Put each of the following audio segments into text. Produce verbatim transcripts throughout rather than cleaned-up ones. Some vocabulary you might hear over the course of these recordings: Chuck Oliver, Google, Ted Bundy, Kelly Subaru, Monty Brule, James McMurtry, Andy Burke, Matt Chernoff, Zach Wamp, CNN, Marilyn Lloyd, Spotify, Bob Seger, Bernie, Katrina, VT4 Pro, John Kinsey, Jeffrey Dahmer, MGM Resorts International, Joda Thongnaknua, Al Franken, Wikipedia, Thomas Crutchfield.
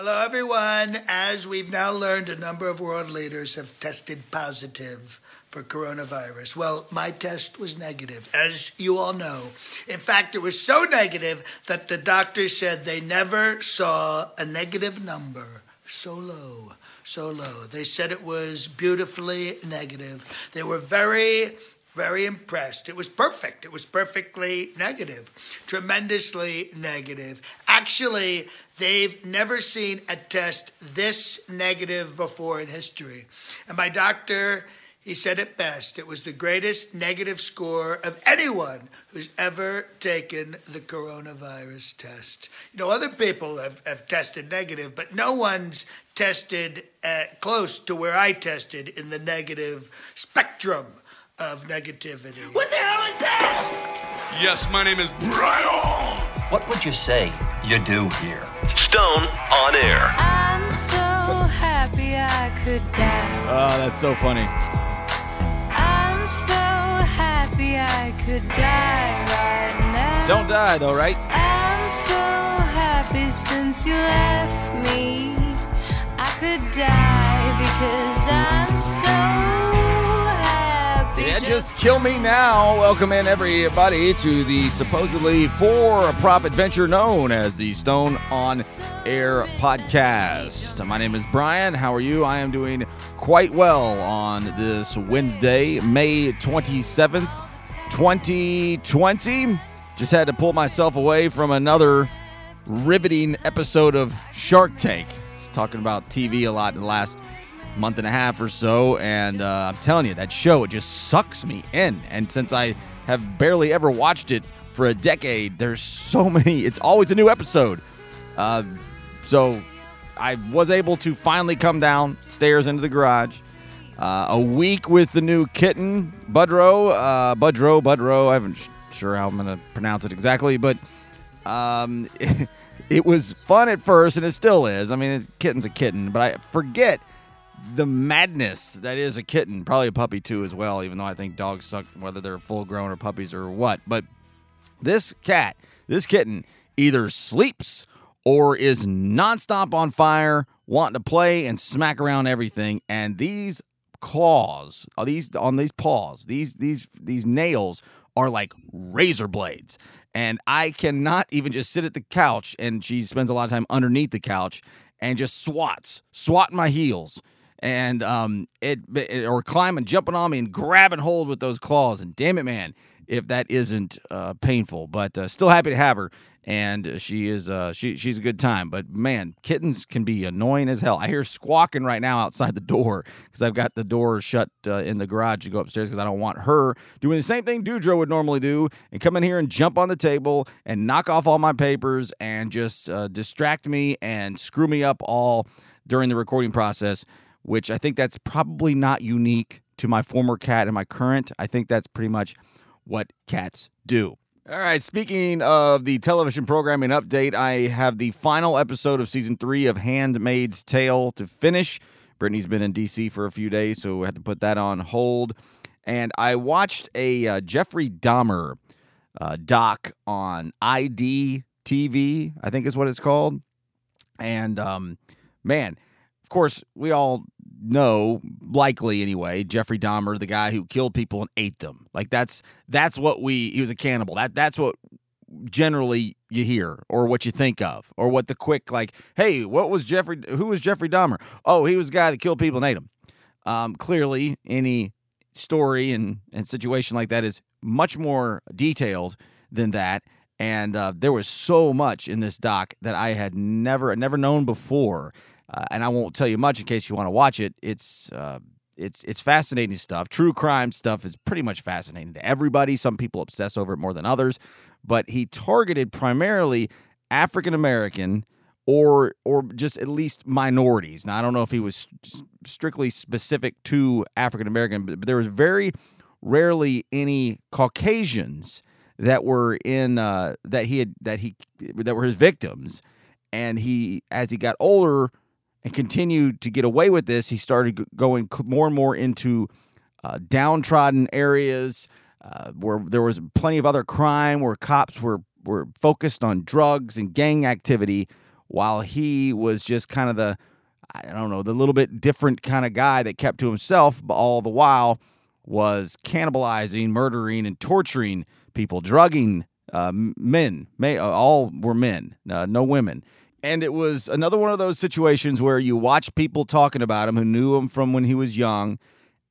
Hello, everyone. As we've now learned, a number of world leaders have tested positive for coronavirus. Well, my test was negative, as you all know. In fact, it was so negative that the doctors said they never saw a negative number so low, so low. They said it was beautifully negative. They were very, very impressed. It was perfect. It was perfectly negative, tremendously negative. Actually, they've never seen a test this negative before in history. And my doctor, he said it best. It was the greatest negative score of anyone who's ever taken the coronavirus test. You know, other people have, have tested negative, but no one's tested uh, close to where I tested in the negative spectrum of negativity. What the hell is that? Yes, my name is Brian. What would you say you do here? Stone on air. I'm so happy I could die. Oh, that's so funny. So happy I could die right now. Don't die though, right? I'm so happy since you left me. I could die because I'm so happy. Yeah, just kill me now. Welcome in everybody to the supposedly for-profit venture known as the Stone on Air podcast. My name is Brian. How are you? I am doing quite well on this Wednesday, May twenty-seventh, twenty twenty. Just had to pull myself away from another riveting episode of Shark Tank. Just talking about T V a lot in the last month and a half or so, and uh, I'm telling you, that show, it just sucks me in. And since I have barely ever watched it for a decade, there's so many. It's always a new episode. Uh, so... I was able to finally come downstairs into the garage. Uh, a week with the new kitten, Budrow. Uh, Budrow, Budrow. I'm not sure how I'm going to pronounce it exactly, but um, it, it was fun at first, and it still is. I mean, it's, kitten's a kitten, but I forget the madness that is a kitten. Probably a puppy, too, as well, even though I think dogs suck, whether they're full-grown or puppies or what. But this cat, this kitten, either sleeps or is nonstop on fire, wanting to play and smack around everything. And these claws, these on these paws, these these these nails are like razor blades. And I cannot even just sit at the couch, and she spends a lot of time underneath the couch, and just swats, swatting my heels, and um, it, it or climbing, jumping on me, and grabbing hold with those claws. And damn it, man, if that isn't uh, painful. But uh, still happy to have her. And she is, uh, she she's a good time. But man, kittens can be annoying as hell. I hear squawking right now outside the door because I've got the door shut uh, in the garage to go upstairs because I don't want her doing the same thing Dudrow would normally do and come in here and jump on the table and knock off all my papers and just uh, distract me and screw me up all during the recording process. Which I think that's probably not unique to my former cat and my current. I think that's pretty much what cats do. All right, speaking of the television programming update, I have the final episode of season three of Handmaid's Tale to finish. Brittany's been in D C for a few days, so we had to put that on hold. And I watched a uh, Jeffrey Dahmer uh, doc on I D T V, I think is what it's called. And, um, man, of course, we all know, likely anyway, Jeffrey Dahmer, the guy who killed people and ate them. Like that's that's what we, he was a cannibal. That That's what generally you hear or what you think of or what the quick like, hey, what was Jeffrey, who was Jeffrey Dahmer? Oh, he was the guy that killed people and ate them. Um, clearly, any story and, and situation like that is much more detailed than that. And uh, there was so much in this doc that I had never, never known before. Uh, and I won't tell you much in case you want to watch it. It's uh, it's it's fascinating stuff. True crime stuff is pretty much fascinating to everybody. Some people obsess over it more than others. But he targeted primarily African-American or or just at least minorities. Now, I don't know if he was st- strictly specific to African-American, but there was very rarely any Caucasians that were in uh, that he had that he that were his victims. And he, as he got older and continued to get away with this, he started going more and more into uh, downtrodden areas uh, where there was plenty of other crime, where cops were, were focused on drugs and gang activity, while he was just kind of the, I don't know, the little bit different kind of guy that kept to himself, but all the while was cannibalizing, murdering, and torturing people, drugging uh, men. May, uh, all were men, uh, no women. And it was another one of those situations where you watch people talking about him who knew him from when he was young.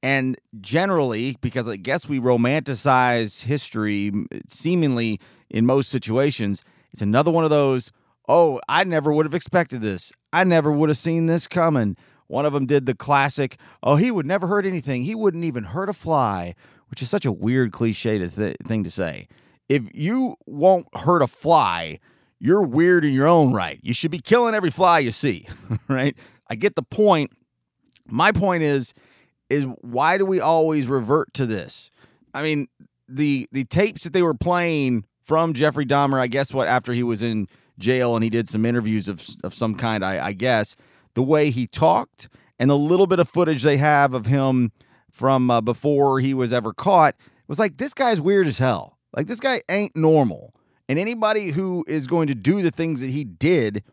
And generally, because I guess we romanticize history seemingly in most situations, it's another one of those, oh, I never would have expected this. I never would have seen this coming. One of them did the classic, oh, he would never hurt anything. He wouldn't even hurt a fly, which is such a weird cliche to th- thing to say. If you won't hurt a fly, you're weird in your own right. You should be killing every fly you see, right? I get the point. My point is, is why do we always revert to this? I mean, the the tapes that they were playing from Jeffrey Dahmer, I guess what, after he was in jail and he did some interviews of of some kind, I, I guess, the way he talked and the little bit of footage they have of him from uh, before he was ever caught was like, this guy's weird as hell. Like, this guy ain't normal. And anybody who is going to do the things that he did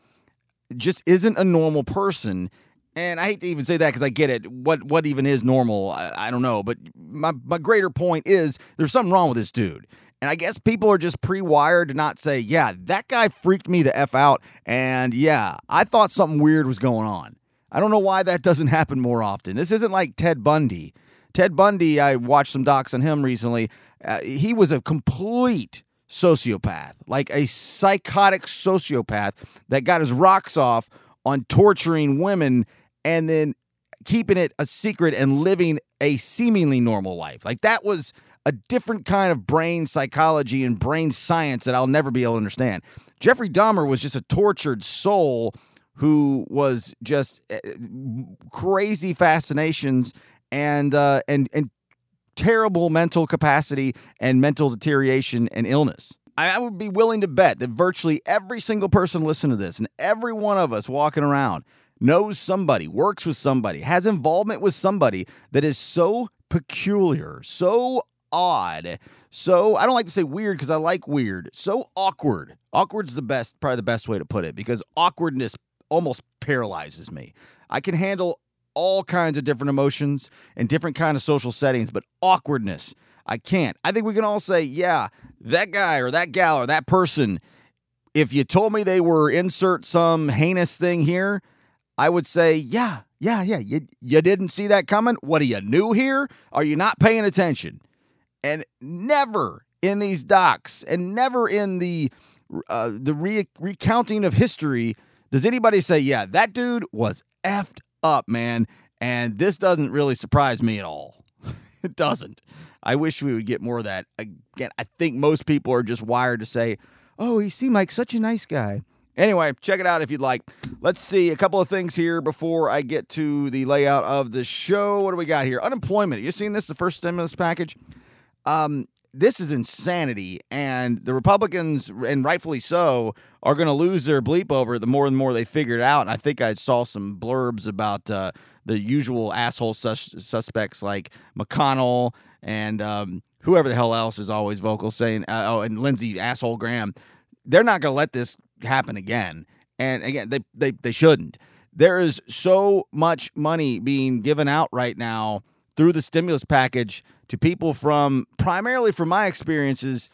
just isn't a normal person. And I hate to even say that because I get it. What what even is normal? I, I don't know. But my, my greater point is there's something wrong with this dude. And I guess people are just pre-wired to not say, yeah, that guy freaked me the F out. And yeah, I thought something weird was going on. I don't know why that doesn't happen more often. This isn't like Ted Bundy. Ted Bundy, I watched some docs on him recently. Uh, he was a complete sociopath, like a psychotic sociopath that got his rocks off on torturing women and then keeping it a secret and living a seemingly normal life. Like, that was a different kind of brain psychology and brain science that I'll never be able to understand. Jeffrey Dahmer was just a tortured soul who was just crazy fascinations and uh, and and terrible mental capacity and mental deterioration and illness. I would be willing to bet that virtually every single person listening to this and every one of us walking around knows somebody, works with somebody, has involvement with somebody that is so peculiar, so odd, so, I don't like to say weird because I like weird, so awkward. Awkward's the best, probably the best way to put it, because awkwardness almost paralyzes me. I can handle all kinds of different emotions and different kinds of social settings, but awkwardness, I can't. I think we can all say, yeah, that guy or that gal or that person, if you told me they were insert some heinous thing here, I would say, yeah, yeah, yeah, you, you didn't see that coming? What, are you new here? Are you not paying attention? And never in these docs and never in the uh, the re- recounting of history does anybody say, yeah, that dude was effed up, man, and this doesn't really surprise me at all. It doesn't. I wish we would get more of that. Again, I think most people are just wired to say, oh, he seemed like such a nice guy. Anyway, check it out if you'd like. Let's see a couple of things here before I get to the layout of the show. What do we got here? Unemployment. You seen this, the first stimulus package? Um, this is insanity, and the Republicans, and rightfully so, are going to lose their bleep over it the more and more they figure it out. And I think I saw some blurbs about uh, the usual asshole sus- suspects like McConnell and um, whoever the hell else is always vocal saying, uh, oh, and Lindsey asshole Graham. They're not going to let this happen again. And again, they, they, they shouldn't. There is so much money being given out right now through the stimulus package to people from, primarily from my experiences,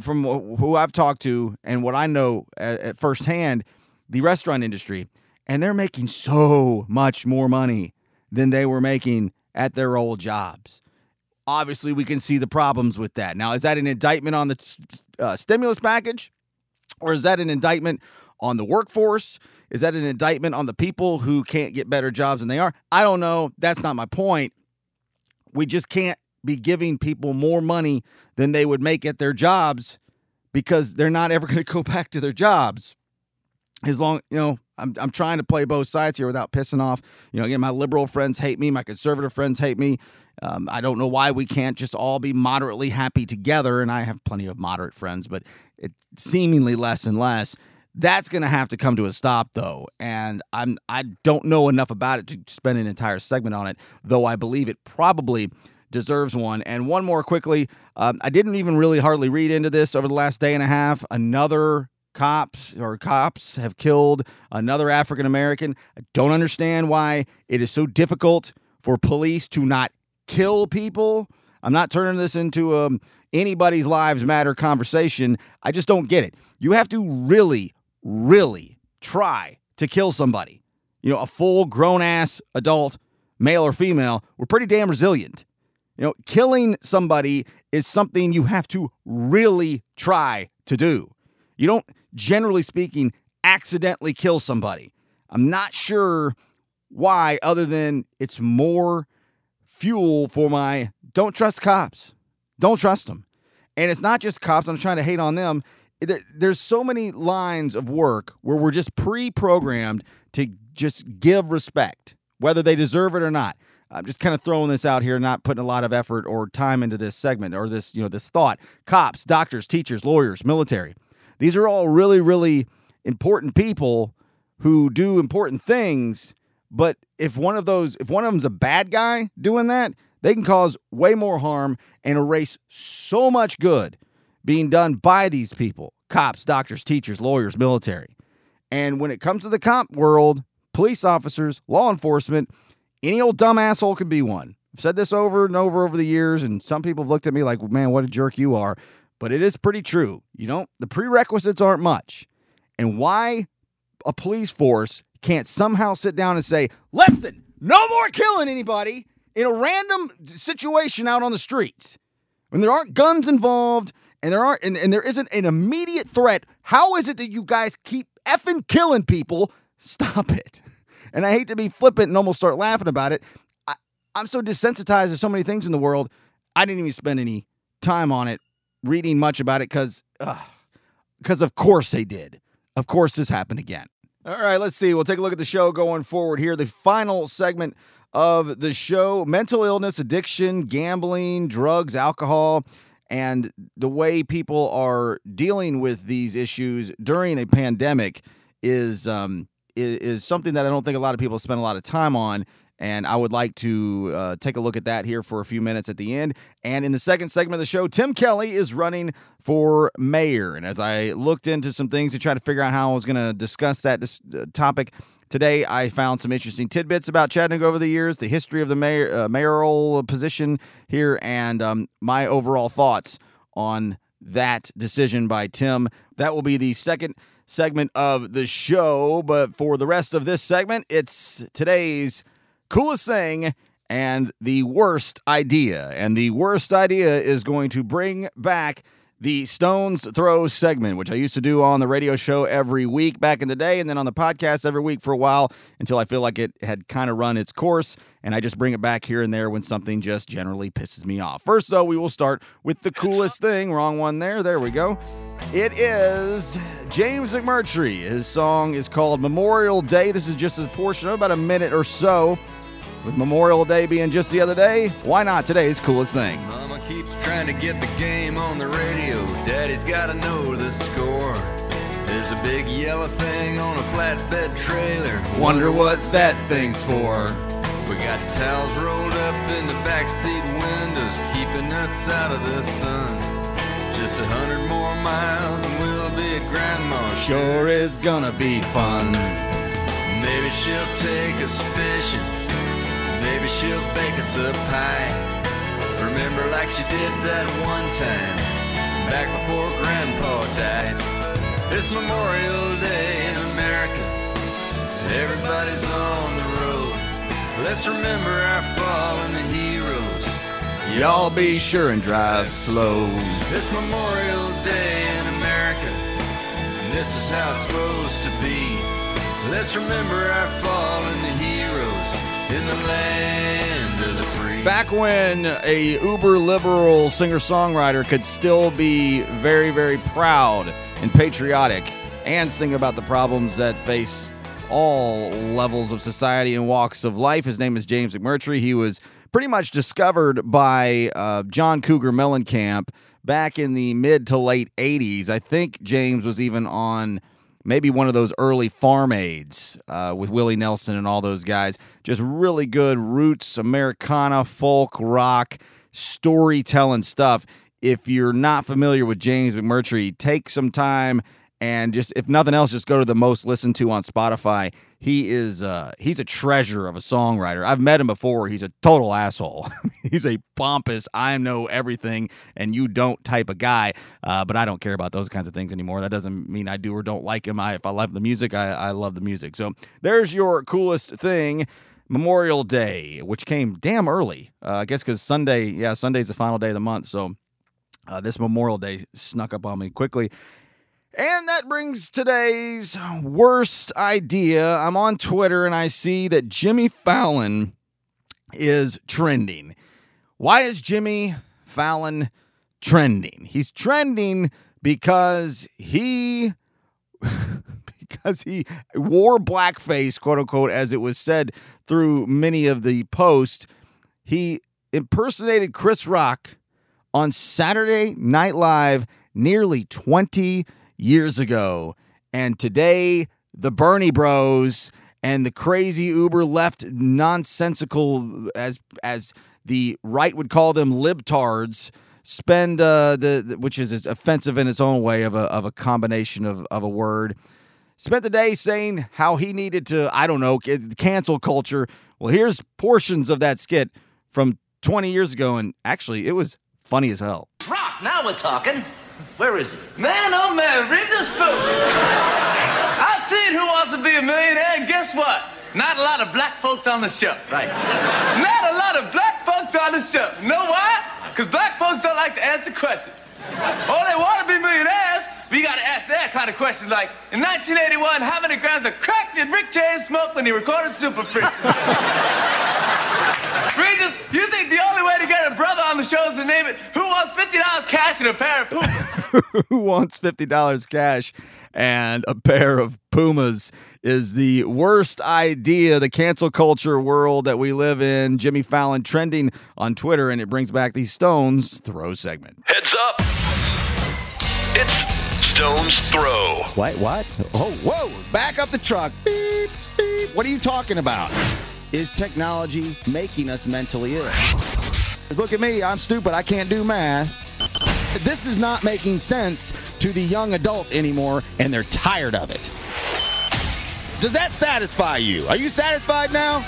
from who I've talked to and what I know at, at firsthand, the restaurant industry. And they're making so much more money than they were making at their old jobs. Obviously, we can see the problems with that. Now, is that an indictment on the uh, stimulus package? Or is that an indictment on the workforce? Is that an indictment on the people who can't get better jobs than they are? I don't know. That's not my point. We just can't be giving people more money than they would make at their jobs because they're not ever going to go back to their jobs. As long, you know, I'm I'm trying to play both sides here without pissing off. You know, again, my liberal friends hate me. My conservative friends hate me. Um, I don't know why we can't just all be moderately happy together. And I have plenty of moderate friends, but it's seemingly less and less. That's going to have to come to a stop, though. And I'm I don't know enough about it to spend an entire segment on it, though I believe it probably deserves one. And one more quickly. Um, I didn't even really hardly read into this over the last day and a half. Another cops or cops have killed another African American. I don't understand why it is so difficult for police to not kill people. I'm not turning this into a anybody's lives matter conversation. I just don't get it. You have to really, really try to kill somebody. You know, a full grown-ass adult, male or female, we're pretty damn resilient. You know, killing somebody is something you have to really try to do. You don't, generally speaking, accidentally kill somebody. I'm not sure why, other than it's more fuel for my don't trust cops. Don't trust them. And it's not just cops. I'm trying to hate on them. There's so many lines of work where we're just pre-programmed to just give respect, whether they deserve it or not. I'm just kind of throwing this out here, not putting a lot of effort or time into this segment or this, you know, this thought. Cops, doctors, teachers, lawyers, military. These are all really, really important people who do important things. But if one of those, if one of them's a bad guy doing that, they can cause way more harm and erase so much good being done by these people. Cops, doctors, teachers, lawyers, military. And when it comes to the cop world, police officers, law enforcement, any old dumb asshole can be one. I've said this over and over over the years, and some people have looked at me like, man, what a jerk you are. But it is pretty true. You know, the prerequisites aren't much. And why a police force can't somehow sit down and say, listen, no more killing anybody in a random situation out on the streets when there aren't guns involved and there aren't and, and there isn't an immediate threat. How is it that you guys keep effing killing people? Stop it. And I hate to be flippant and almost start laughing about it. I, I'm so desensitized to so many things in the world. I didn't even spend any time on it, reading much about it, because because of course they did. Of course this happened again. All right, let's see. We'll take a look at the show going forward here. The final segment of the show, mental illness, addiction, gambling, drugs, alcohol, and the way people are dealing with these issues during a pandemic is um, is, is something that I don't think a lot of people spend a lot of time on. And I would like to uh, take a look at that here for a few minutes at the end. And in the second segment of the show, Tim Kelly is running for mayor. And as I looked into some things to try to figure out how I was going to discuss that dis- topic today, I found some interesting tidbits about Chattanooga over the years, the history of the mayor, uh, mayoral position here, and um, my overall thoughts on that decision by Tim. That will be the second segment of the show. But for the rest of this segment, it's today's coolest thing and the worst idea. And the worst idea is going to bring back the Stones Throw segment, which I used to do on the radio show every week back in the day, and then on the podcast every week for a while until I feel like it had kind of run its course, and I just bring it back here and there when something just generally pisses me off. First, though, we will start with the coolest thing. Wrong one there. There we go. It is James McMurtry. His song is called Memorial Day. This is just a portion of about a minute or so. With Memorial Day being just the other day, why not today's coolest thing? Mama keeps trying to get the game on the radio. Daddy's gotta know the score. There's a big yellow thing on a flatbed trailer. Wonder what that thing's for. We got towels rolled up in the backseat windows, keeping us out of the sun. Just a hundred more miles and we'll be at grandma's. Sure is gonna be fun. Maybe she'll take us fishing. Maybe she'll bake us a pie. Remember like she did that one time, back before Grandpa died. It's Memorial Day in America. Everybody's on the road. Let's remember our fallen heroes. Y'all be sure and drive slow. It's Memorial Day in America. And this is how it's supposed to be. Let's remember our fallen heroes. In the land of the free. Back when a uber-liberal singer-songwriter could still be very, very proud and patriotic and sing about the problems that face all levels of society and walks of life. His name is James McMurtry. He was pretty much discovered by uh, John Cougar Mellencamp back in the mid to late eighties. I think James was even on maybe one of those early Farm Aids uh, with Willie Nelson and all those guys. Just really good roots, Americana, folk, rock, storytelling stuff. If you're not familiar with James McMurtry, take some time And just, if nothing else, just go to the most listened to on Spotify. He is, uh, he's a treasure of a songwriter. I've met him before. He's a total asshole. He's a pompous, I know everything and you don't type of guy. Uh, but I don't care about those kinds of things anymore. That doesn't mean I do or don't like him. I, if I love the music, I, I love the music. So there's your coolest thing. Memorial Day, which came damn early. Uh, I guess because Sunday, yeah, Sunday's the final day of the month. So uh, this Memorial Day snuck up on me quickly. And that brings today's worst idea. I'm on Twitter and I see that Jimmy Fallon is trending. Why is Jimmy Fallon trending? He's trending because he because he wore blackface, quote unquote, as it was said through many of the posts. He impersonated Chris Rock on Saturday Night Live nearly twenty years ago, and today the Bernie Bros and the crazy uber left nonsensical, as as the right would call them, libtards, spend uh, the, the which is offensive in its own way of a of a combination of of a word, spent the day saying how he needed to I don't know cancel culture. Well, here's portions of that skit from twenty years ago, and actually it was funny as hell. Rock, now we're talking. Where is he? Man, oh man, read this book. I've seen Who Wants to Be a Millionaire, and guess what? Not a lot of black folks on the show. Right. Not a lot of black folks on the show. You know why? Because black folks don't like to answer questions. Oh, they want to be millionaires, but you got to ask that kind of questions like, in nineteen eighty-one, how many grams of crack did Rick James smoke when he recorded Super Freak? Regis, you think the only way to get a brother on the show is to name it Who Wants fifty dollars Cash and a Pair of Pumas? Who Wants fifty dollars Cash and a Pair of Pumas is the worst idea, the cancel culture world that we live in. Jimmy Fallon trending on Twitter, and it brings back the Stones Throw segment. Heads up. It's Stones Throw. Wait, what? Oh, whoa. Back up the truck. Beep, beep. What are you talking about? Is technology making us mentally ill? Look at me, I'm stupid, I can't do math. This is not making sense to the young adult anymore, and they're tired of it. Does that satisfy you? Are you satisfied now?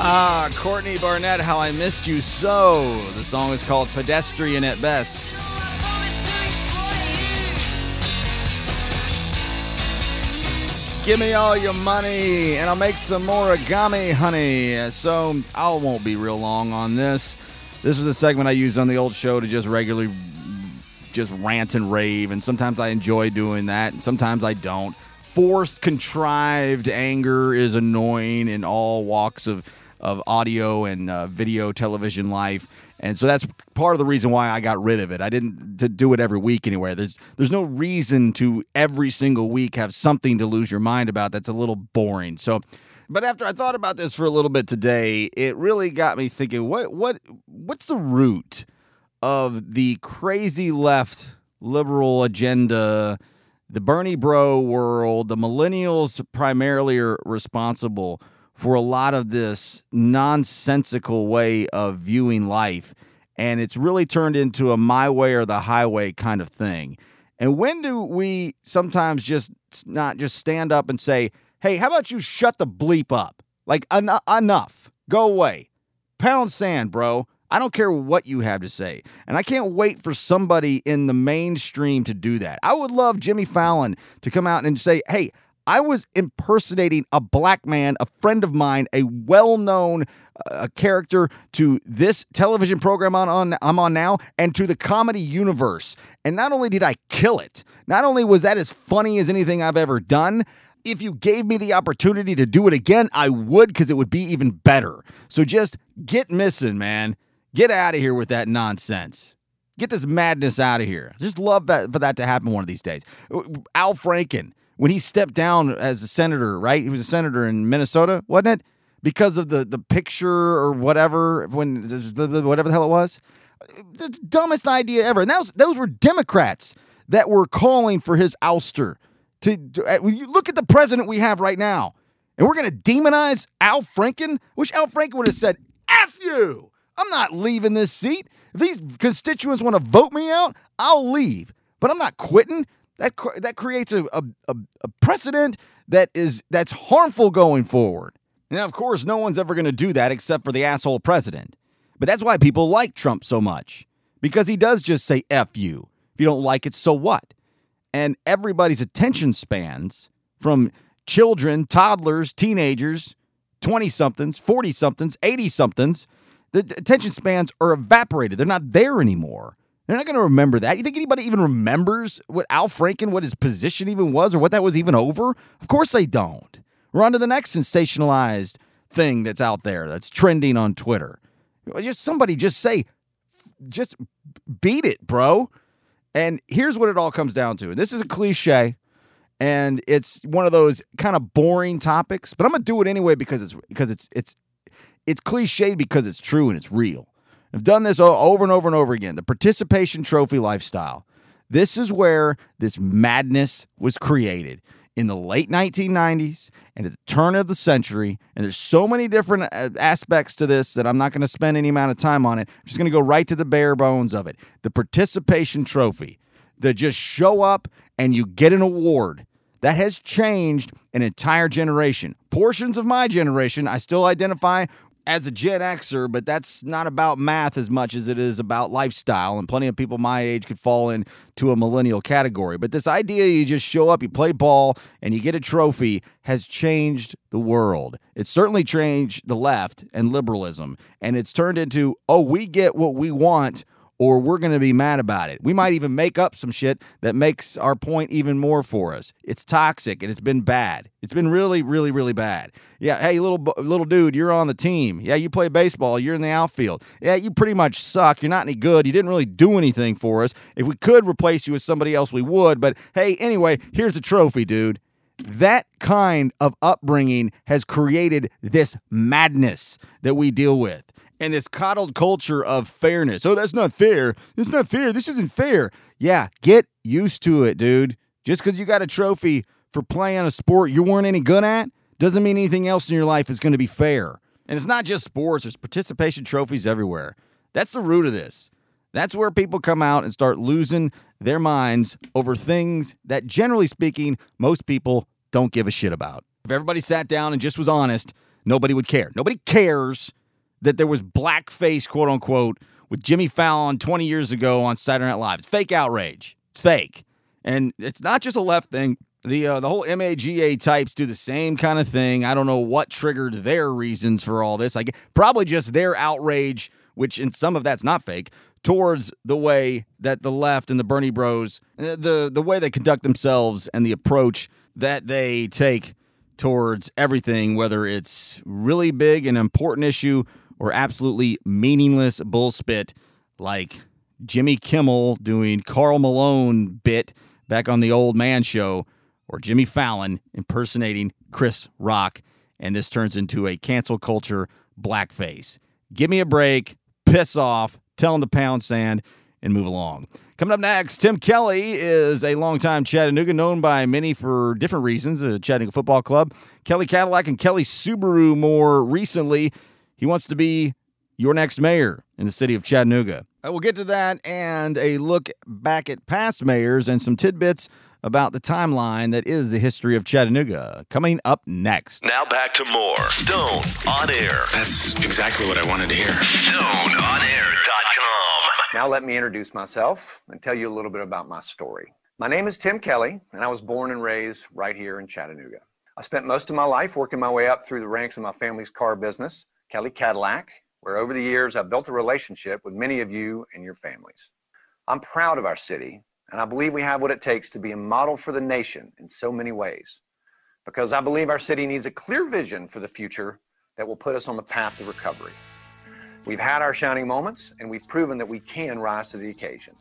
Ah, Courtney Barnett, How I Missed You So. The song is called Pedestrian at Best. Give me all your money, and I'll make some origami, honey. So I won't be real long on this. This was a segment I used on the old show to just regularly just rant and rave, and sometimes I enjoy doing that, and sometimes I don't. Forced, contrived anger is annoying in all walks of, of audio and uh, video, television life. And so that's part of the reason why I got rid of it. I didn't to do it every week anywhere. There's there's no reason to every single week have something to lose your mind about. That's a little boring. So, but after I thought about this for a little bit today, it really got me thinking, what what what's the root of the crazy left liberal agenda, the Bernie bro world? The millennials primarily are responsible for a lot of this nonsensical way of viewing life, and it's really turned into a my way or the highway kind of thing. And when do we sometimes just not just stand up and say, hey, how about you shut the bleep up? Like, en- enough. Go away. Pound sand, bro. I don't care what you have to say. And I can't wait for somebody in the mainstream to do that. I would love Jimmy Fallon to come out and say, hey, I was impersonating a black man, a friend of mine, a well-known uh, character to this television program on, on, I'm on now and to the comedy universe. And not only did I kill it, not only was that as funny as anything I've ever done, if you gave me the opportunity to do it again, I would, because it would be even better. So just get missing, man. Get out of here with that nonsense. Get this madness out of here. Just love that for that to happen one of these days. Al Franken. When he stepped down as a senator, right? He was a senator in Minnesota, wasn't it? Because of the, the picture or whatever, when whatever the hell it was. The dumbest idea ever. And that was, those were Democrats that were calling for his ouster. To, when you look at the president we have right now, and we're going to demonize Al Franken? Wish Al Franken would have said, F you! I'm not leaving this seat. If these constituents want to vote me out, I'll leave. But I'm not quitting. That that creates a, a, a precedent that is that's harmful going forward. Now, of course, no one's ever going to do that except for the asshole president. But that's why people like Trump so much, because he does just say F you. If you don't like it, so what? And everybody's attention spans, from children, toddlers, teenagers, twenty-somethings, forty-somethings, eighty-somethings, the attention spans are evaporated. They're not there anymore. They're not going to remember that. You think anybody even remembers what Al Franken, what his position even was, or what that was even over? Of course they don't. We're on to the next sensationalized thing that's out there, that's trending on Twitter. Just somebody just say, just beat it, bro. And here's what it all comes down to. And this is a cliche, and it's one of those kind of boring topics, but I'm going to do it anyway because it's because it's it's it's cliche because it's true and it's real. I've done this over and over and over again. The participation trophy lifestyle. This is where this madness was created in the late nineteen nineties and at the turn of the century. And there's so many different aspects to this that I'm not going to spend any amount of time on it. I'm just going to go right to the bare bones of it. The participation trophy. The just show up and you get an award. That has changed an entire generation. Portions of my generation, I still identify as a Gen Xer, but that's not about math as much as it is about lifestyle, and plenty of people my age could fall into a millennial category. But this idea you just show up, you play ball, and you get a trophy has changed the world. It's certainly changed the left and liberalism, and it's turned into, oh, we get what we want, or we're going to be mad about it. We might even make up some shit that makes our point even more for us. It's toxic, and it's been bad. It's been really, really, really bad. Yeah, hey, little little dude, you're on the team. Yeah, you play baseball. You're in the outfield. Yeah, you pretty much suck. You're not any good. You didn't really do anything for us. If we could replace you with somebody else, we would. But, hey, anyway, here's a trophy, dude. That kind of upbringing has created this madness that we deal with. And this coddled culture of fairness. Oh, that's not fair. It's not fair. This isn't fair. Yeah, get used to it, dude. Just because you got a trophy for playing a sport you weren't any good at doesn't mean anything else in your life is going to be fair. And it's not just sports. There's participation trophies everywhere. That's the root of this. That's where people come out and start losing their minds over things that, generally speaking, most people don't give a shit about. If everybody sat down and just was honest, nobody would care. Nobody cares that there was blackface, quote-unquote, with Jimmy Fallon twenty years ago on Saturday Night Live. It's fake outrage. It's fake. And it's not just a left thing. The uh, the whole MAGA types do the same kind of thing. I don't know what triggered their reasons for all this. I guess, probably just their outrage, which in some of that's not fake, towards the way that the left and the Bernie bros, the, the way they conduct themselves and the approach that they take towards everything, whether it's really big and important issue or absolutely meaningless bullspit like Jimmy Kimmel doing Carl Malone bit back on the Old Man Show, or Jimmy Fallon impersonating Chris Rock, and this turns into a cancel culture blackface. Give me a break, piss off, tell him the pound sand, and move along. Coming up next, Tim Kelly is a longtime Chattanooga, known by many for different reasons, the Chattanooga Football Club. Kelly Cadillac and Kelly Subaru more recently. He wants to be your next mayor in the city of Chattanooga. We'll get to that and a look back at past mayors and some tidbits about the timeline that is the history of Chattanooga, coming up next. Now back to more Stone on Air. That's exactly what I wanted to hear. stone on air dot com. Now let me introduce myself and tell you a little bit about my story. My name is Tim Kelly, and I was born and raised right here in Chattanooga. I spent most of my life working my way up through the ranks of my family's car business, Kelly Cadillac, where over the years I've built a relationship with many of you and your families. I'm proud of our city, and I believe we have what it takes to be a model for the nation in so many ways, because I believe our city needs a clear vision for the future that will put us on the path to recovery. We've had our shining moments, and we've proven that we can rise to the occasion.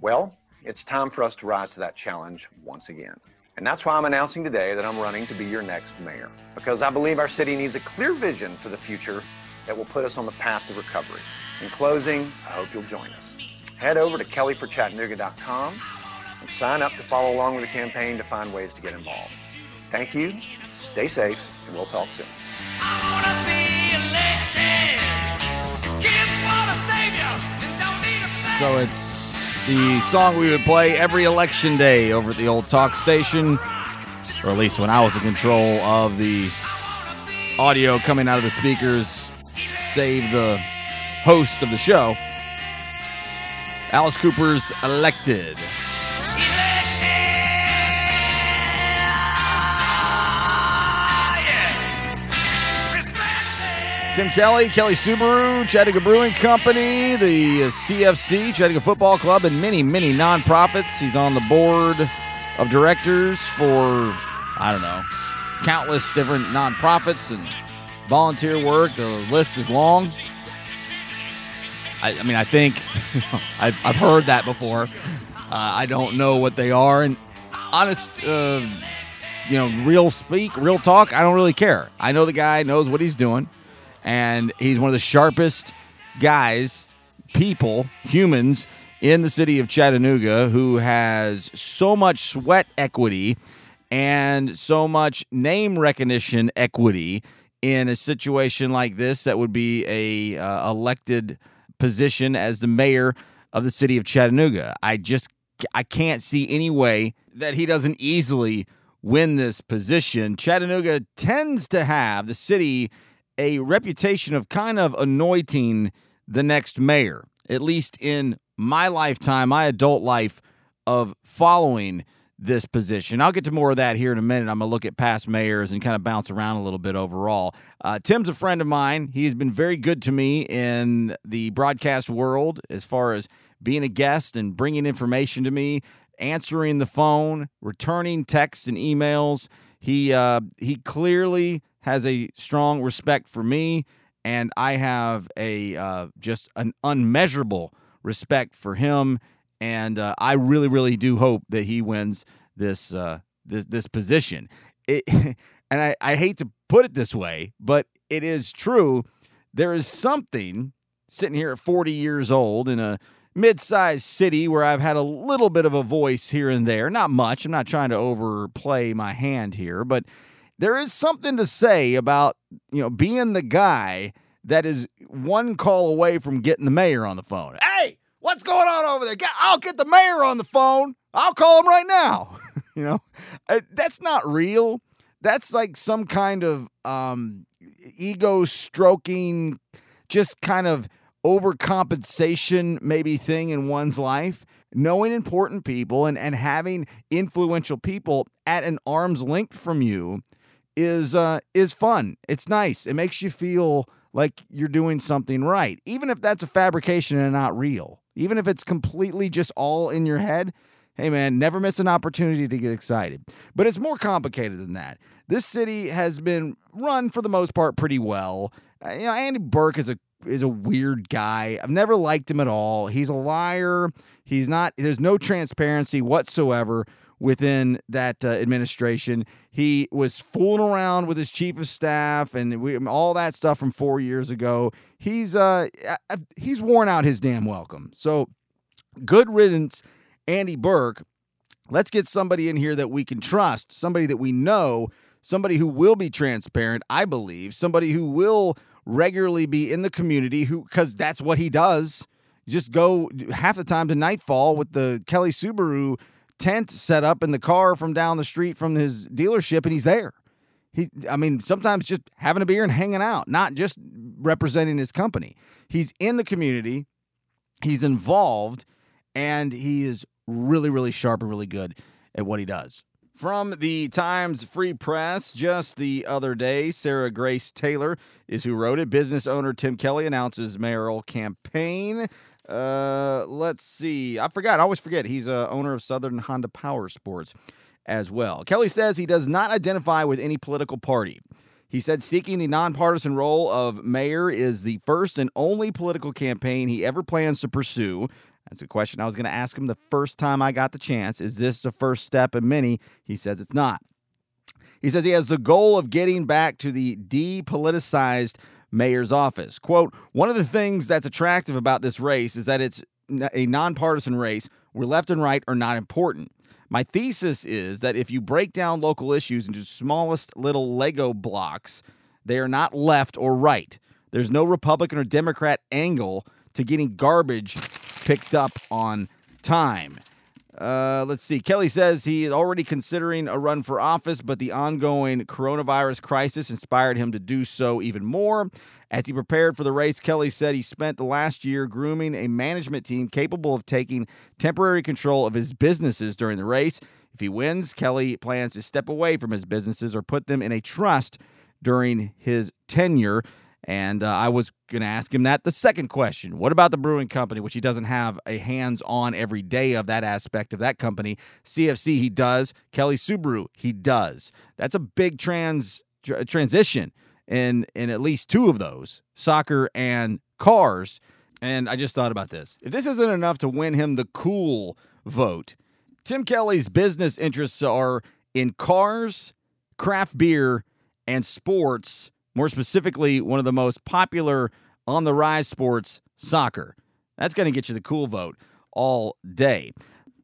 Well, it's time for us to rise to that challenge once again. And that's why I'm announcing today that I'm running to be your next mayor, because I believe our city needs a clear vision for the future that will put us on the path to recovery. In closing, I hope you'll join us. Head over to kelly for chattanooga dot com and sign up to follow along with the campaign to find ways to get involved. Thank you, stay safe, and we'll talk soon. I wanna be elected. So it's the song we would play every election day over at the old talk station, or at least when I was in control of the audio coming out of the speakers, save the host of the show. Alice Cooper's Elected. Tim Kelly, Kelly Subaru, Chattanooga Brewing Company, the C F C, Chattanooga Football Club, and many, many nonprofits. He's on the board of directors for, I don't know, countless different nonprofits and volunteer work. The list is long. I, I mean, I think I've, I've heard that before. Uh, I don't know what they are. And honest, uh, you know, real speak, real talk, I don't really care. I know the guy knows what he's doing. And he's one of the sharpest guys, people, humans in the city of Chattanooga, who has so much sweat equity and so much name recognition equity in a situation like this that would be a uh, elected position as the mayor of the city of Chattanooga. I just I can't see any way that he doesn't easily win this position. Chattanooga tends to have, the city, a reputation of kind of anointing the next mayor, at least in my lifetime, my adult life of following this position. I'll get to more of that here in a minute. I'm going to look at past mayors and kind of bounce around a little bit overall. Uh, Tim's a friend of mine. He's been very good to me in the broadcast world as far as being a guest and bringing information to me, answering the phone, returning texts and emails. He uh, he clearly has a strong respect for me, and I have a uh, just an unmeasurable respect for him. And uh, I really, really do hope that he wins this uh, this this position. It, and I, I hate to put it this way, but it is true. There is something, sitting here at forty years old in a mid-sized city where I've had a little bit of a voice here and there. Not much. I'm not trying to overplay my hand here, but there is something to say about, you know, being the guy that is one call away from getting the mayor on the phone. Hey, what's going on over there? I'll get the mayor on the phone. I'll call him right now. You know, that's not real. That's like some kind of um, ego stroking, just kind of overcompensation maybe thing in one's life. Knowing important people and, and having influential people at an arm's length from you is uh, is fun. It's nice. It makes you feel like you're doing something right, even if that's a fabrication and not real. Even if it's completely just all in your head, hey, man, never miss an opportunity to get excited. But it's more complicated than that. This city has been run, for the most part, pretty well. Uh, you know, Andy Burke is a is a weird guy. I've never liked him at all. He's a liar. He's not. There's no transparency whatsoever within that uh, administration. He was fooling around with his chief of staff and we, all that stuff from four years ago. He's uh he's worn out his damn welcome. So good riddance, Andy Burke. Let's get somebody in here that we can trust, somebody that we know, somebody who will be transparent, I believe, somebody who will regularly be in the community, who, because that's what he does. Just go half the time to Nightfall with the Kelly Subaru tent set up in the car from down the street from his dealership, and he's there. He, I mean, sometimes just having a beer and hanging out, not just representing his company. He's in the community, he's involved, and he is really, really sharp and really good at what he does. From the Times Free Press just the other day, Sarah Grace Taylor is who wrote it. Business owner Tim Kelly announces mayoral campaign. Uh, let's see. I forgot. I always forget. He's a owner of Southern Honda Power Sports as well. Kelly says he does not identify with any political party. He said seeking the nonpartisan role of mayor is the first and only political campaign he ever plans to pursue. That's a question I was going to ask him the first time I got the chance. Is this the first step in many? He says it's not. He says he has the goal of getting back to the depoliticized mayor's office. Quote, one of the things that's attractive about this race is that it's a nonpartisan race where left and right are not important. My thesis is that if you break down local issues into smallest little Lego blocks, they are not left or right. There's no Republican or Democrat angle to getting garbage picked up on time. Uh, let's see. Kelly says he is already considering a run for office, but the ongoing coronavirus crisis inspired him to do so even more. As he prepared for the race, Kelly said he spent the last year grooming a management team capable of taking temporary control of his businesses during the race. If he wins, Kelly plans to step away from his businesses or put them in a trust during his tenure. And uh, I was going to ask him that. The second question, what about the brewing company, which he doesn't have a hands-on every day of that aspect of that company? C F C, he does. Kelly Subaru, he does. That's a big trans tr- transition in, in at least two of those, soccer and cars. And I just thought about this. If this isn't enough to win him the cool vote, Tim Kelly's business interests are in cars, craft beer, and sports. More specifically, one of the most popular on-the-rise sports, soccer. That's going to get you the cool vote all day.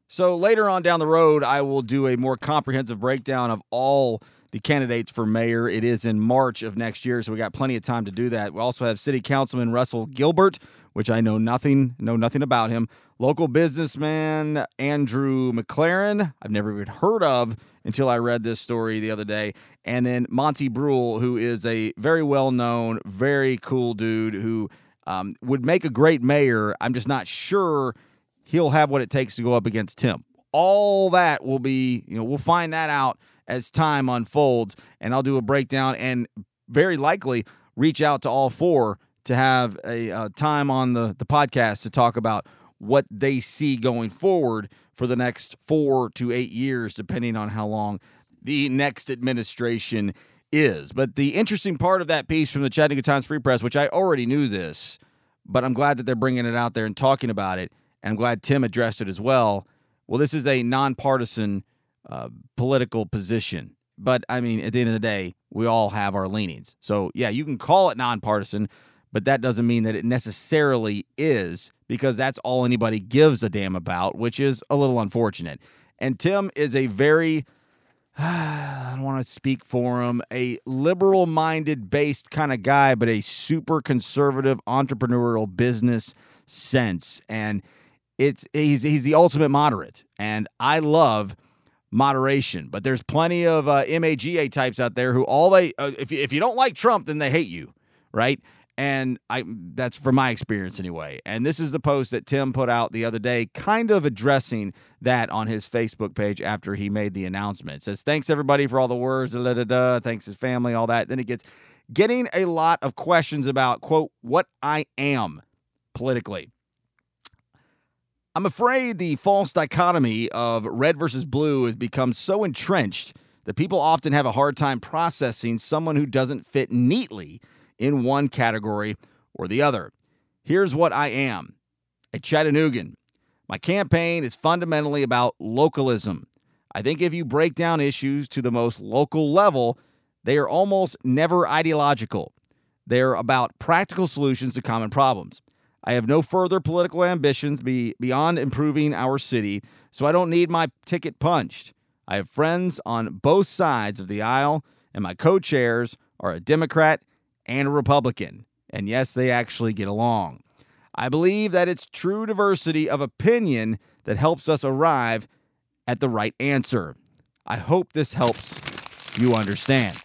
So later on down the road, I will do a more comprehensive breakdown of all the candidates for mayor. It is in March of next year, so we got plenty of time to do that. We also have City Councilman Russell Gilbert, which I know nothing, know nothing about him. Local businessman Andrew McLaren, I've never even heard of until I read this story the other day. And then Monty Brule, who is a very well-known, very cool dude who um, would make a great mayor. I'm just not sure he'll have what it takes to go up against Tim. All that will be, you know, we'll find that out as time unfolds, and I'll do a breakdown and very likely reach out to all four to have a uh, time on the, the podcast to talk about what they see going forward for the next four to eight years, depending on how long the next administration is. But the interesting part of that piece from the Chattanooga Times Free Press, which I already knew this, but I'm glad that they're bringing it out there and talking about it, and I'm glad Tim addressed it as well. Well, this is a nonpartisan uh, political position. But, I mean, at the end of the day, we all have our leanings. So, yeah, you can call it nonpartisan, but that doesn't mean that it necessarily is, because that's all anybody gives a damn about, which is a little unfortunate. And Tim is a very, I don't want to speak for him, a liberal-minded based kind of guy, but a super conservative entrepreneurial business sense. And it's he's, he's the ultimate moderate. And I love moderation, but there's plenty of uh, MAGA types out there who all they, uh, if, if you don't like Trump, then they hate you, right? And I that's from my experience anyway. And this is the post that Tim put out the other day, kind of addressing that on his Facebook page after he made the announcement. It says, thanks, everybody, for all the words, da, da, da, da. Thanks, his family, all that. Then it gets getting a lot of questions about, quote, what I am politically. I'm afraid the false dichotomy of red versus blue has become so entrenched that people often have a hard time processing someone who doesn't fit neatly in one category or the other. Here's what I am. A Chattanoogan. My campaign is fundamentally about localism. I think if you break down issues to the most local level, they are almost never ideological. They are about practical solutions to common problems. I have no further political ambitions be beyond improving our city, so I don't need my ticket punched. I have friends on both sides of the aisle, and my co-chairs are a Democrat and a Republican, and yes, they actually get along. I believe that it's true diversity of opinion that helps us arrive at the right answer. I hope this helps you understand.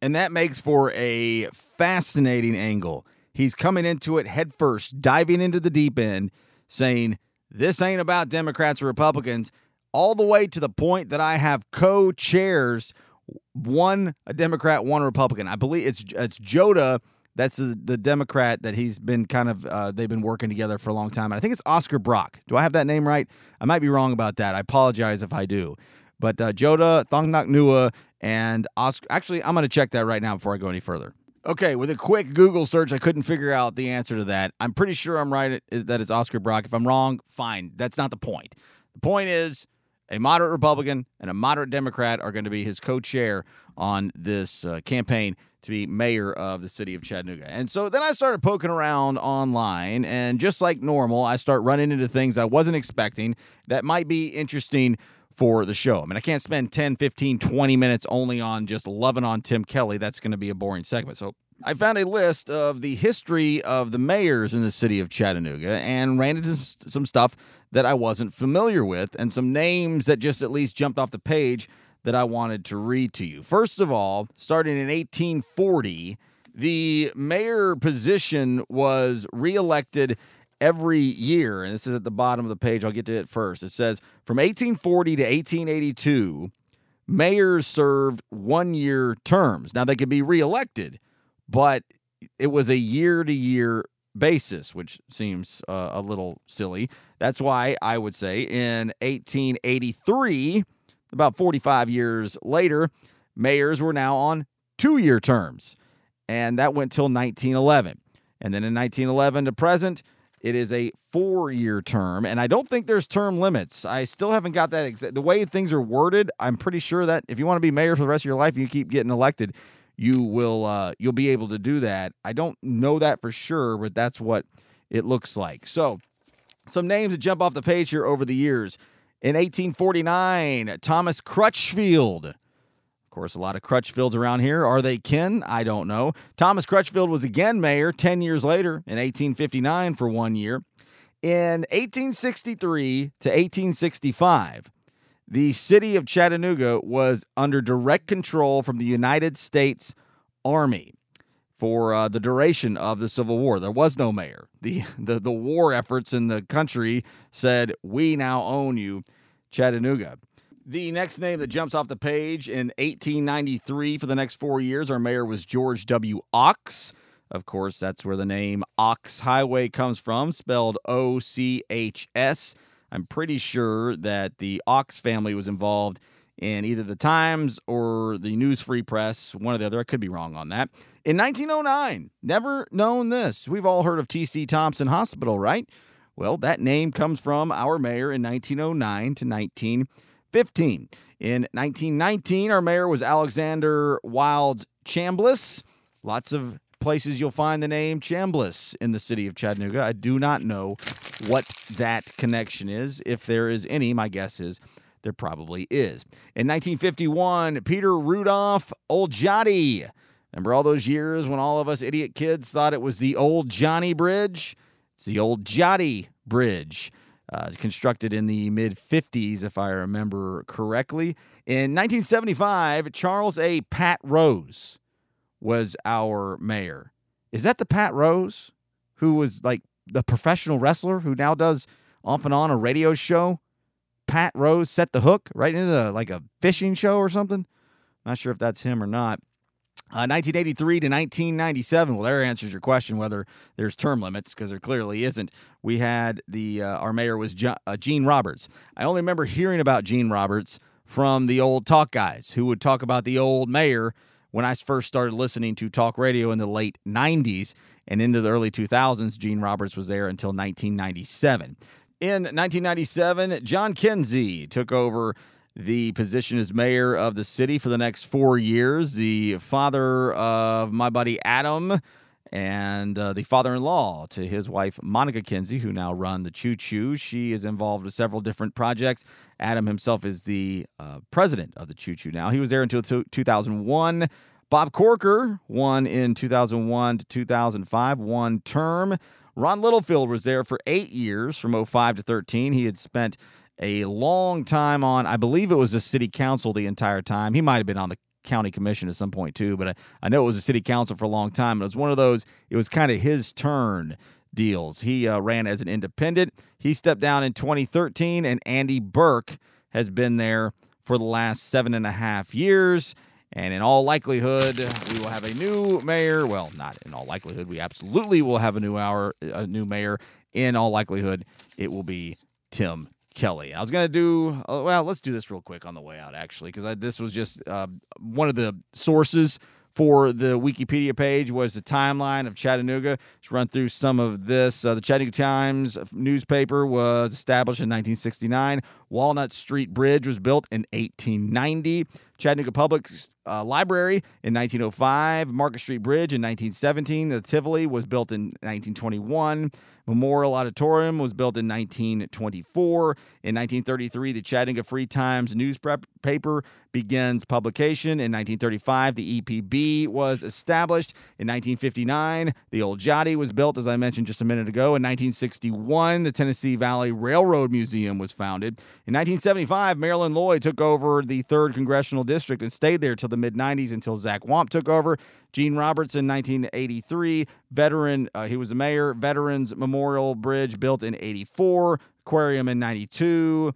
And that makes for a fascinating angle. He's coming into it headfirst, diving into the deep end, saying, this ain't about Democrats or Republicans, all the way to the point that I have co-chairs, one a Democrat, one a Republican. I believe it's it's Joda, that's the, the Democrat that he's been kind of, uh, they've been working together for a long time. And I think it's Oscar Brock. Do I have that name right? I might be wrong about that. I apologize if I do. But uh, Joda, Thongnaknua, and Oscar. Actually, I'm going to check that right now before I go any further. Okay, with a quick Google search, I couldn't figure out the answer to that. I'm pretty sure I'm right that it's Oscar Brock. If I'm wrong, fine. That's not the point. The point is, a moderate Republican and a moderate Democrat are going to be his co-chair on this uh, campaign to be mayor of the city of Chattanooga. And so then I started poking around online, and just like normal, I start running into things I wasn't expecting that might be interesting for the show. I mean, I can't spend ten, fifteen, twenty minutes only on just loving on Tim Kelly. That's going to be a boring segment. So I found a list of the history of the mayors in the city of Chattanooga and ran into some stuff that I wasn't familiar with and some names that just at least jumped off the page that I wanted to read to you. First of all, starting in eighteen forty, the mayor position was reelected every year, and this is at the bottom of the page. I'll get to it first. It says, from eighteen forty to eighteen eighty-two, mayors served one-year terms. Now, they could be reelected, but it was a year-to-year basis, which seems uh, a little silly. That's why I would say in eighteen eighty-three, about forty-five years later, mayors were now on two-year terms, and that went till nineteen eleven. And then in nineteen eleven to present, it is a four-year term, and I don't think there's term limits. I still haven't got that exact. The way things are worded, I'm pretty sure that if you want to be mayor for the rest of your life, you keep getting elected, you will, uh, you'll be able to do that. I don't know that for sure, but that's what it looks like. So, some names that jump off the page here over the years. In eighteen forty-nine, Thomas Crutchfield. Of course, a lot of Crutchfields around here. Are they kin? I don't know. Thomas Crutchfield was again mayor ten years later in eighteen fifty-nine for one year. In eighteen sixty-three to eighteen sixty-five, the city of Chattanooga was under direct control from the United States Army for uh, the duration of the Civil War. There was no mayor. The, the the war efforts in the country said, we now own you, Chattanooga. The next name that jumps off the page in eighteen ninety-three for the next four years, our mayor was George W. Ochs. Of course, that's where the name Ochs Highway comes from, spelled O C H S. I'm pretty sure that the Ochs family was involved in either the Times or the News Free Press, one or the other. I could be wrong on that. In nineteen oh nine, never known this. We've all heard of T C. Thompson Hospital, right? Well, that name comes from our mayor in nineteen oh nine to nineteen fifteen. In nineteen nineteen, our mayor was Alexander Wilde Chambliss. Lots of places you'll find the name Chambliss in the city of Chattanooga. I do not know what that connection is. If there is any, my guess is there probably is. In nineteen fifty-one, Peter Rudolph Old Johnny. Remember all those years when all of us idiot kids thought it was the Old Johnny Bridge? It's the Old Johnny Bridge, uh, constructed in the mid-fifties, if I remember correctly. In nineteen seventy-five, Charles A. Pat Rose was our mayor. Is that the Pat Rose who was like the professional wrestler who now does off and on a radio show? Pat Rose set the hook right into the, like a fishing show or something. Not sure if that's him or not. Uh, nineteen eighty-three to nineteen ninety-seven. Well, there answers your question whether there's term limits, because there clearly isn't. We had the uh, our mayor was John, uh, Gene Roberts. I only remember hearing about Gene Roberts from the old talk guys who would talk about the old mayor when I first started listening to talk radio in the late nineties and into the early two thousands. Gene Roberts was there until nineteen ninety-seven. In nineteen ninety-seven, John Kinsey took over the position as mayor of the city for the next four years, the father of my buddy Adam and uh, the father-in-law to his wife, Monica Kinsey, who now run the Choo Choo. She is involved with several different projects. Adam himself is the uh, president of the Choo Choo now. He was there until two thousand one. Bob Corker won in two thousand one to two thousand five, one term. Ron Littlefield was there for eight years from oh five to thirteen. He had spent a long time on, I believe it was the city council the entire time. He might have been on the county commission at some point too, but I, I know it was the city council for a long time. It was one of those, it was kind of his turn deals. He uh, ran as an independent. He stepped down in twenty thirteen, and Andy Burke has been there for the last seven and a half years. And in all likelihood, we will have a new mayor. Well, not in all likelihood. We absolutely will have a new hour, a new mayor. In all likelihood, it will be Tim Kelly. I was going to do, uh, well, let's do this real quick on the way out, actually, because this was just uh, one of the sources for the Wikipedia page was the timeline of Chattanooga. Let's run through some of this. Uh, the Chattanooga Times newspaper was established in nineteen sixty-nine. Walnut Street Bridge was built in eighteen ninety. Chattanooga Public uh, Library in nineteen oh five. Market Street Bridge in nineteen seventeen. The Tivoli was built in nineteen twenty-one. Memorial Auditorium was built in nineteen twenty-four. In nineteen thirty-three, the Chattanooga Free Times newspaper begins publication. In nineteen thirty-five, the E P B was established. In nineteen fifty-nine, the Old Jotty was built, as I mentioned just a minute ago. In nineteen sixty-one, the Tennessee Valley Railroad Museum was founded. In nineteen seventy-five, Marilyn Lloyd took over the third Congressional District and stayed there till the mid nineties until Zach Wamp took over. Gene Roberts in nineteen eighty-three, veteran, uh, he was the mayor. Veterans Memorial Bridge built in eighty-four, Aquarium in ninety-two.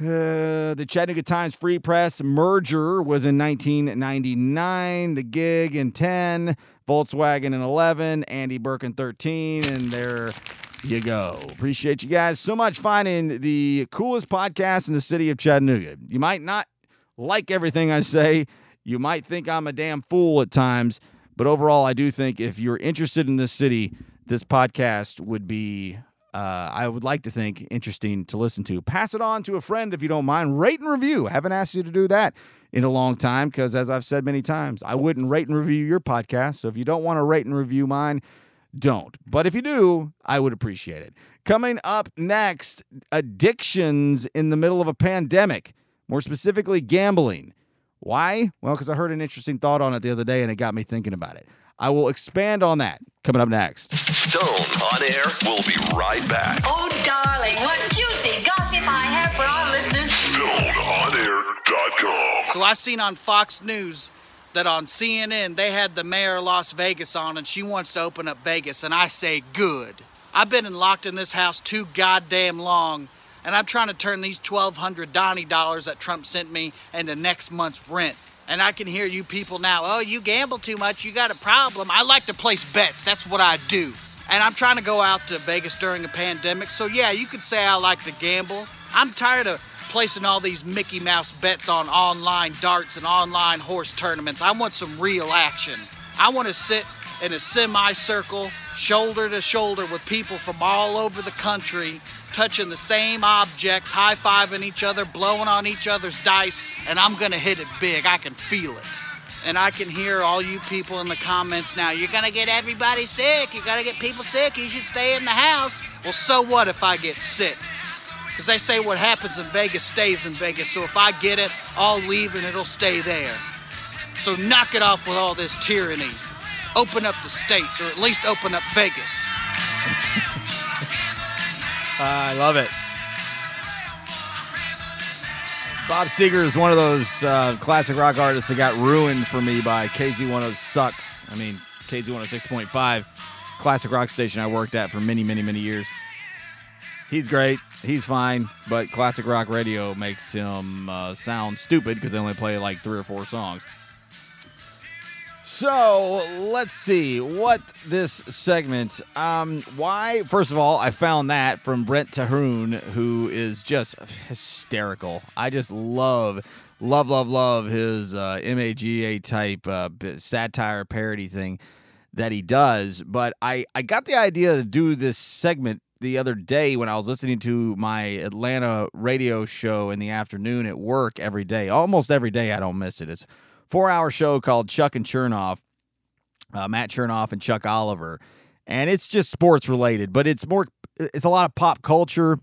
Uh, the Chattanooga Times Free Press merger was in nineteen ninety-nine, the Gig in ten, Volkswagen in eleven, Andy Burke in thirteen, and there you go. Appreciate you guys so much finding the coolest podcast in the city of Chattanooga. You might not like everything I say. You might think I'm a damn fool at times, but overall I do think if you're interested in this city, this podcast would be... Uh, I would like to think, interesting to listen to. Pass it on to a friend if you don't mind. Rate and review. I haven't asked you to do that in a long time because, as I've said many times, I wouldn't rate and review your podcast. So if you don't want to rate and review mine, don't. But if you do, I would appreciate it. Coming up next, addictions in the middle of a pandemic, more specifically gambling. Why? Well, because I heard an interesting thought on it the other day and it got me thinking about it. I will expand on that coming up next. Stone on air. We'll be right back. Oh, darling, what juicy gossip I have for our listeners. stone on air dot com. So I seen on Fox News that on C N N they had the mayor of Las Vegas on, and she wants to open up Vegas, and I say good. I've been in, locked in this house too goddamn long, and I'm trying to turn these twelve hundred Donnie dollars that Trump sent me into next month's rent. And I can hear you people now, oh, you gamble too much, you got a problem. I like to place bets, that's what I do. And I'm trying to go out to Vegas during a pandemic, so yeah, you could say I like to gamble. I'm tired of placing all these Mickey Mouse bets on online darts and online horse tournaments. I want some real action. I want to sit in a semicircle, shoulder to shoulder with people from all over the country, touching the same objects, high-fiving each other, blowing on each other's dice, and I'm gonna hit it big. I can feel it. And I can hear all you people in the comments now, you're gonna get everybody sick, you're gonna get people sick, you should stay in the house. Well, so what if I get sick? Because they say what happens in Vegas stays in Vegas, so if I get it, I'll leave and it'll stay there. So knock it off with all this tyranny. Open up the states, or at least open up Vegas. I love it. Bob Seger is one of those uh, classic rock artists that got ruined for me by K Z one oh Sucks. I mean, K Z one oh six point five, classic rock station I worked at for many, many, many years. He's great. He's fine. But classic rock radio makes him uh, sound stupid because they only play like three or four songs. So let's see what this segment, um, why, first of all, I found that from Brent Tahoon, who is just hysterical. I just love, love, love, love his uh, MAGA type uh, satire parody thing that he does. But I, I got the idea to do this segment the other day when I was listening to my Atlanta radio show in the afternoon at work every day. Almost every day I don't miss it. It's four-hour show called Chuck and Chernoff, uh, Matt Chernoff and Chuck Oliver, and it's just sports-related, but it's more, it's a lot of pop culture.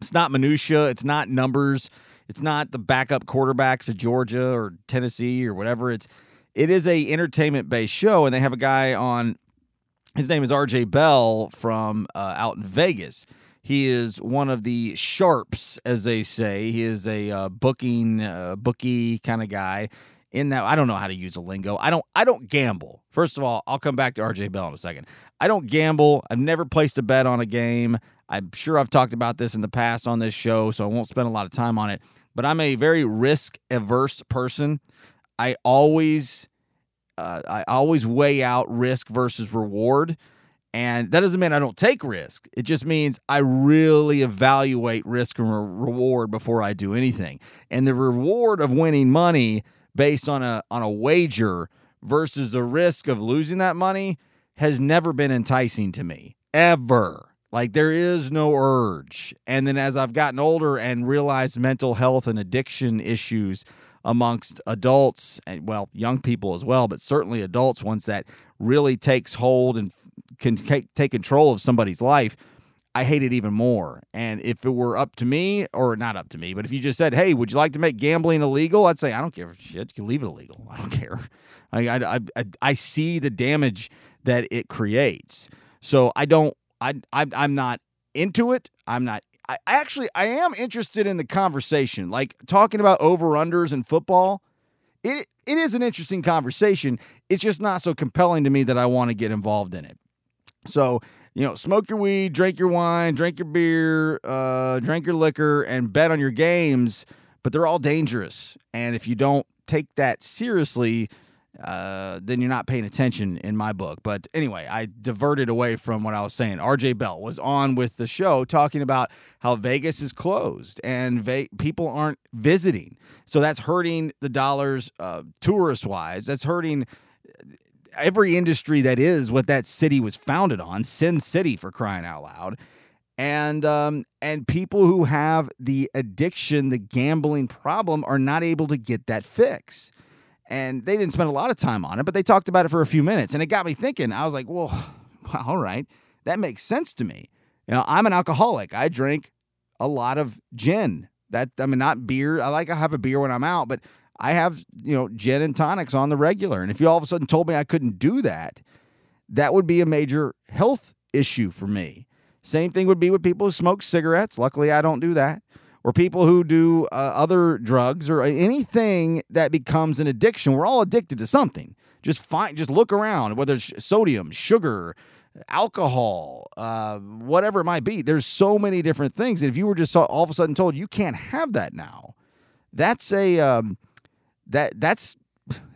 It's not minutia. It's not numbers. It's not the backup quarterback to Georgia or Tennessee or whatever. It's it is a entertainment-based show, and they have a guy on. His name is R J. Bell from uh, out in Vegas. He is one of the sharps, as they say. He is a uh, booking uh, bookie kind of guy. In that, I don't know how to use a lingo. I don't I don't gamble. First of all, I'll come back to R J Bell in a second. I don't gamble. I've never placed a bet on a game. I'm sure I've talked about this in the past on this show, so I won't spend a lot of time on it. But I'm a very risk-averse person. I always uh, I always weigh out risk versus reward. And that doesn't mean I don't take risk. It just means I really evaluate risk and re- reward before I do anything. And the reward of winning money based on a on a wager versus the risk of losing that money has never been enticing to me, ever. Like, there is no urge. And then as I've gotten older and realized mental health and addiction issues amongst adults, and well, young people as well, but certainly adults, once that really takes hold and can take, take control of somebody's life, I hate it even more. And if it were up to me, or not up to me, but if you just said, hey, would you like to make gambling illegal? I'd say, I don't give a shit. You can leave it illegal. I don't care. I, I, I, I see the damage that it creates. So I don't, I, I, I'm not into it. I'm not, I actually, I am interested in the conversation, like talking about over-unders in football. It, it is an interesting conversation. It's just not so compelling to me that I want to get involved in it. So, you know, smoke your weed, drink your wine, drink your beer, uh, drink your liquor, and bet on your games, but they're all dangerous. And if you don't take that seriously, uh, then you're not paying attention in my book. But anyway, I diverted away from what I was saying. R J. Bell was on with the show talking about how Vegas is closed and ve- people aren't visiting. So that's hurting the dollars uh, tourist-wise. That's hurting every industry that is what that city was founded on, Sin City, for crying out loud. And um, and people who have the addiction, the gambling problem, are not able to get that fix. And they didn't spend a lot of time on it, but they talked about it for a few minutes. And it got me thinking. I was like, well, all right, that makes sense to me. You know, I'm an alcoholic. I drink a lot of gin. That I mean, not beer. I like I have a beer when I'm out, but I have, you know, gin and tonics on the regular. And if you all of a sudden told me I couldn't do that, that would be a major health issue for me. Same thing would be with people who smoke cigarettes. Luckily, I don't do that. Or people who do uh, other drugs or anything that becomes an addiction. We're all addicted to something. Just find, just look around, whether it's sodium, sugar, alcohol, uh, whatever it might be. There's so many different things. And if you were just all of a sudden told you can't have that now, that's a... Um, That that's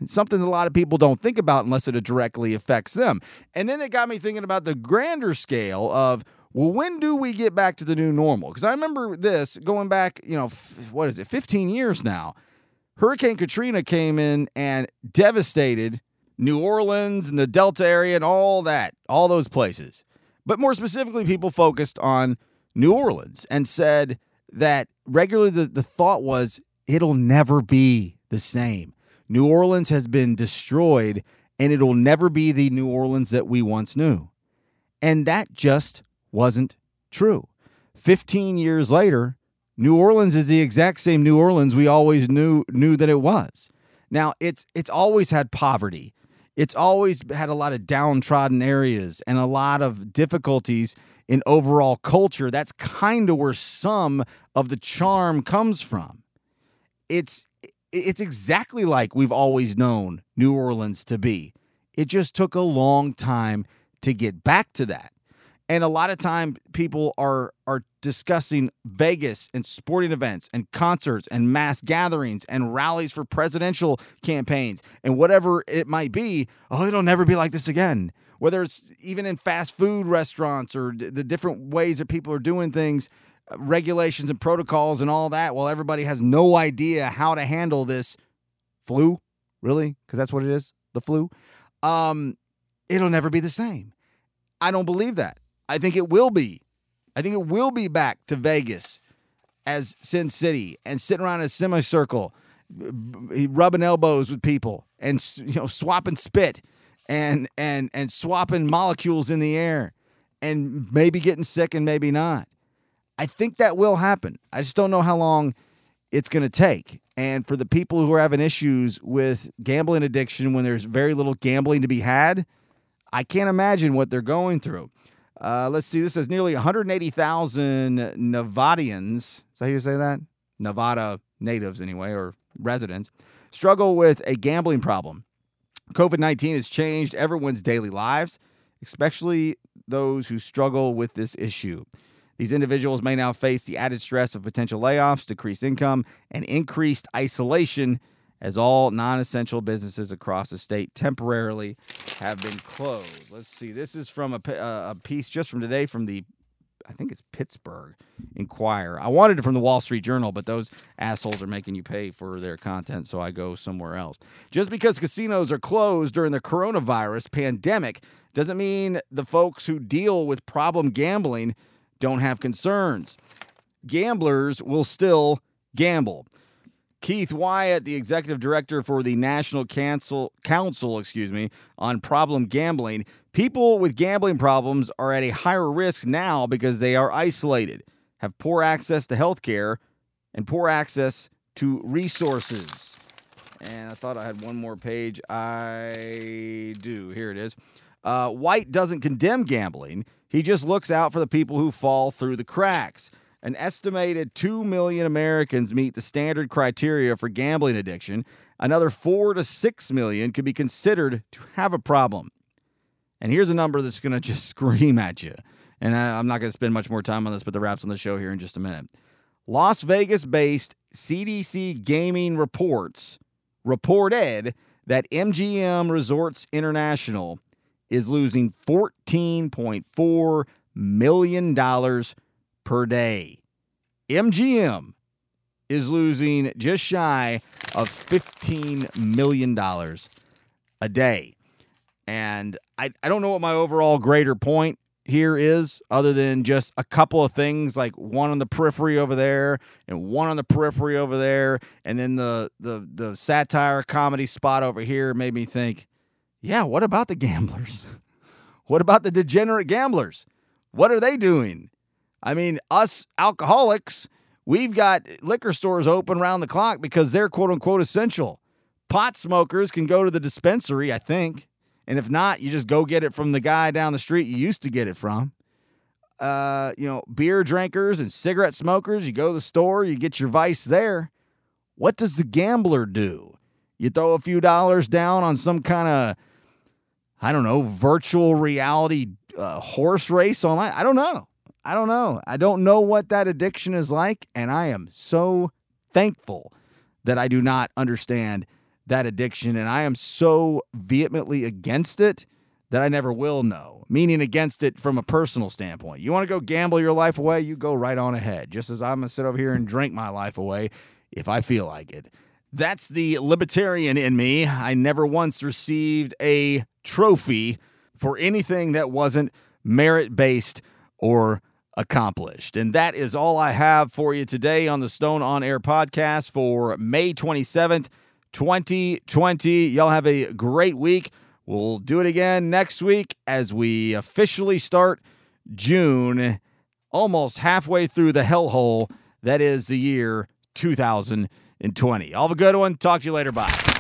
something that a lot of people don't think about unless it directly affects them. And then it got me thinking about the grander scale of, well, when do we get back to the new normal? Because I remember this going back, you know, f- what is it, fifteen years now. Hurricane Katrina came in and devastated New Orleans and the Delta area and all that, all those places. But more specifically, people focused on New Orleans and said that regularly the, the thought was, it'll never be the same. New Orleans has been destroyed, and it'll never be the New Orleans that we once knew. And that just wasn't true. fifteen years later, New Orleans is the exact same New Orleans we always knew knew that it was. Now, it's it's always had poverty. It's always had a lot of downtrodden areas and a lot of difficulties in overall culture. That's kind of where some of the charm comes from. It's It's exactly like we've always known New Orleans to be. It just took a long time to get back to that. And a lot of time people are are discussing Vegas and sporting events and concerts and mass gatherings and rallies for presidential campaigns and whatever it might be. Oh, it'll never be like this again. Whether it's even in fast food restaurants or the different ways that people are doing things, regulations and protocols and all that. Well, everybody has no idea how to handle this flu, really, because that's what it is, the flu. Um, it'll never be the same. I don't believe that. I think it will be. I think it will be back to Vegas as Sin City and sitting around in a semicircle, rubbing elbows with people and, you know, swapping spit and and and swapping molecules in the air and maybe getting sick and maybe not. I think that will happen. I just don't know how long it's going to take. And for the people who are having issues with gambling addiction when there's very little gambling to be had, I can't imagine what they're going through. Uh, let's see. This says nearly one hundred eighty thousand Nevadians. Is that how you say that? Nevada natives anyway, or residents, struggle with a gambling problem. COVID nineteen has changed everyone's daily lives, especially those who struggle with this issue. These individuals may now face the added stress of potential layoffs, decreased income, and increased isolation as all non-essential businesses across the state temporarily have been closed. Let's see. This is from a, a piece just from today from the I think it's Pittsburgh Inquirer. I wanted it from the Wall Street Journal, but those assholes are making you pay for their content, so I go somewhere else. Just because casinos are closed during the coronavirus pandemic doesn't mean the folks who deal with problem gambling don't have concerns. Gamblers will still gamble. Keith Wyatt, the executive director for the National Council, Council, excuse me, on Problem Gambling. People with gambling problems are at a higher risk now because they are isolated, have poor access to health care, and poor access to resources. And I thought I had one more page. I do. Here it is. Uh, White doesn't condemn gambling. He just looks out for the people who fall through the cracks. An estimated two million Americans meet the standard criteria for gambling addiction. Another four to six million could be considered to have a problem. And here's a number that's going to just scream at you. And I, I'm not going to spend much more time on this, but the wrap's on the show here in just a minute. Las Vegas-based C D C Gaming reports reported that M G M Resorts International is losing fourteen point four million dollars per day. M G M is losing just shy of fifteen million dollars a day. And I, I don't know what my overall greater point here is, other than just a couple of things, like one on the periphery over there and one on the periphery over there. And then the the the satire comedy spot over here made me think, yeah, what about the gamblers? What about the degenerate gamblers? What are they doing? I mean, us alcoholics, we've got liquor stores open around the clock because they're quote-unquote essential. Pot smokers can go to the dispensary, I think. And if not, you just go get it from the guy down the street you used to get it from. Uh, you know, beer drinkers and cigarette smokers, you go to the store, you get your vice there. What does the gambler do? You throw a few dollars down on some kind of, I don't know, virtual reality uh, horse race online? I don't know. I don't know. I don't know what that addiction is like, and I am so thankful that I do not understand that addiction, and I am so vehemently against it that I never will know, meaning against it from a personal standpoint. You want to go gamble your life away, you go right on ahead, just as I'm going to sit over here and drink my life away if I feel like it. That's the libertarian in me. I never once received a trophy for anything that wasn't merit-based or accomplished. And that is all I have for you today on the Stone on Air podcast for May twenty-seventh, twenty twenty. Y'all have a great week. We'll do it again next week as we officially start June, almost halfway through the hellhole that is the year two thousand twenty. All have a good one. Talk to you later. Bye.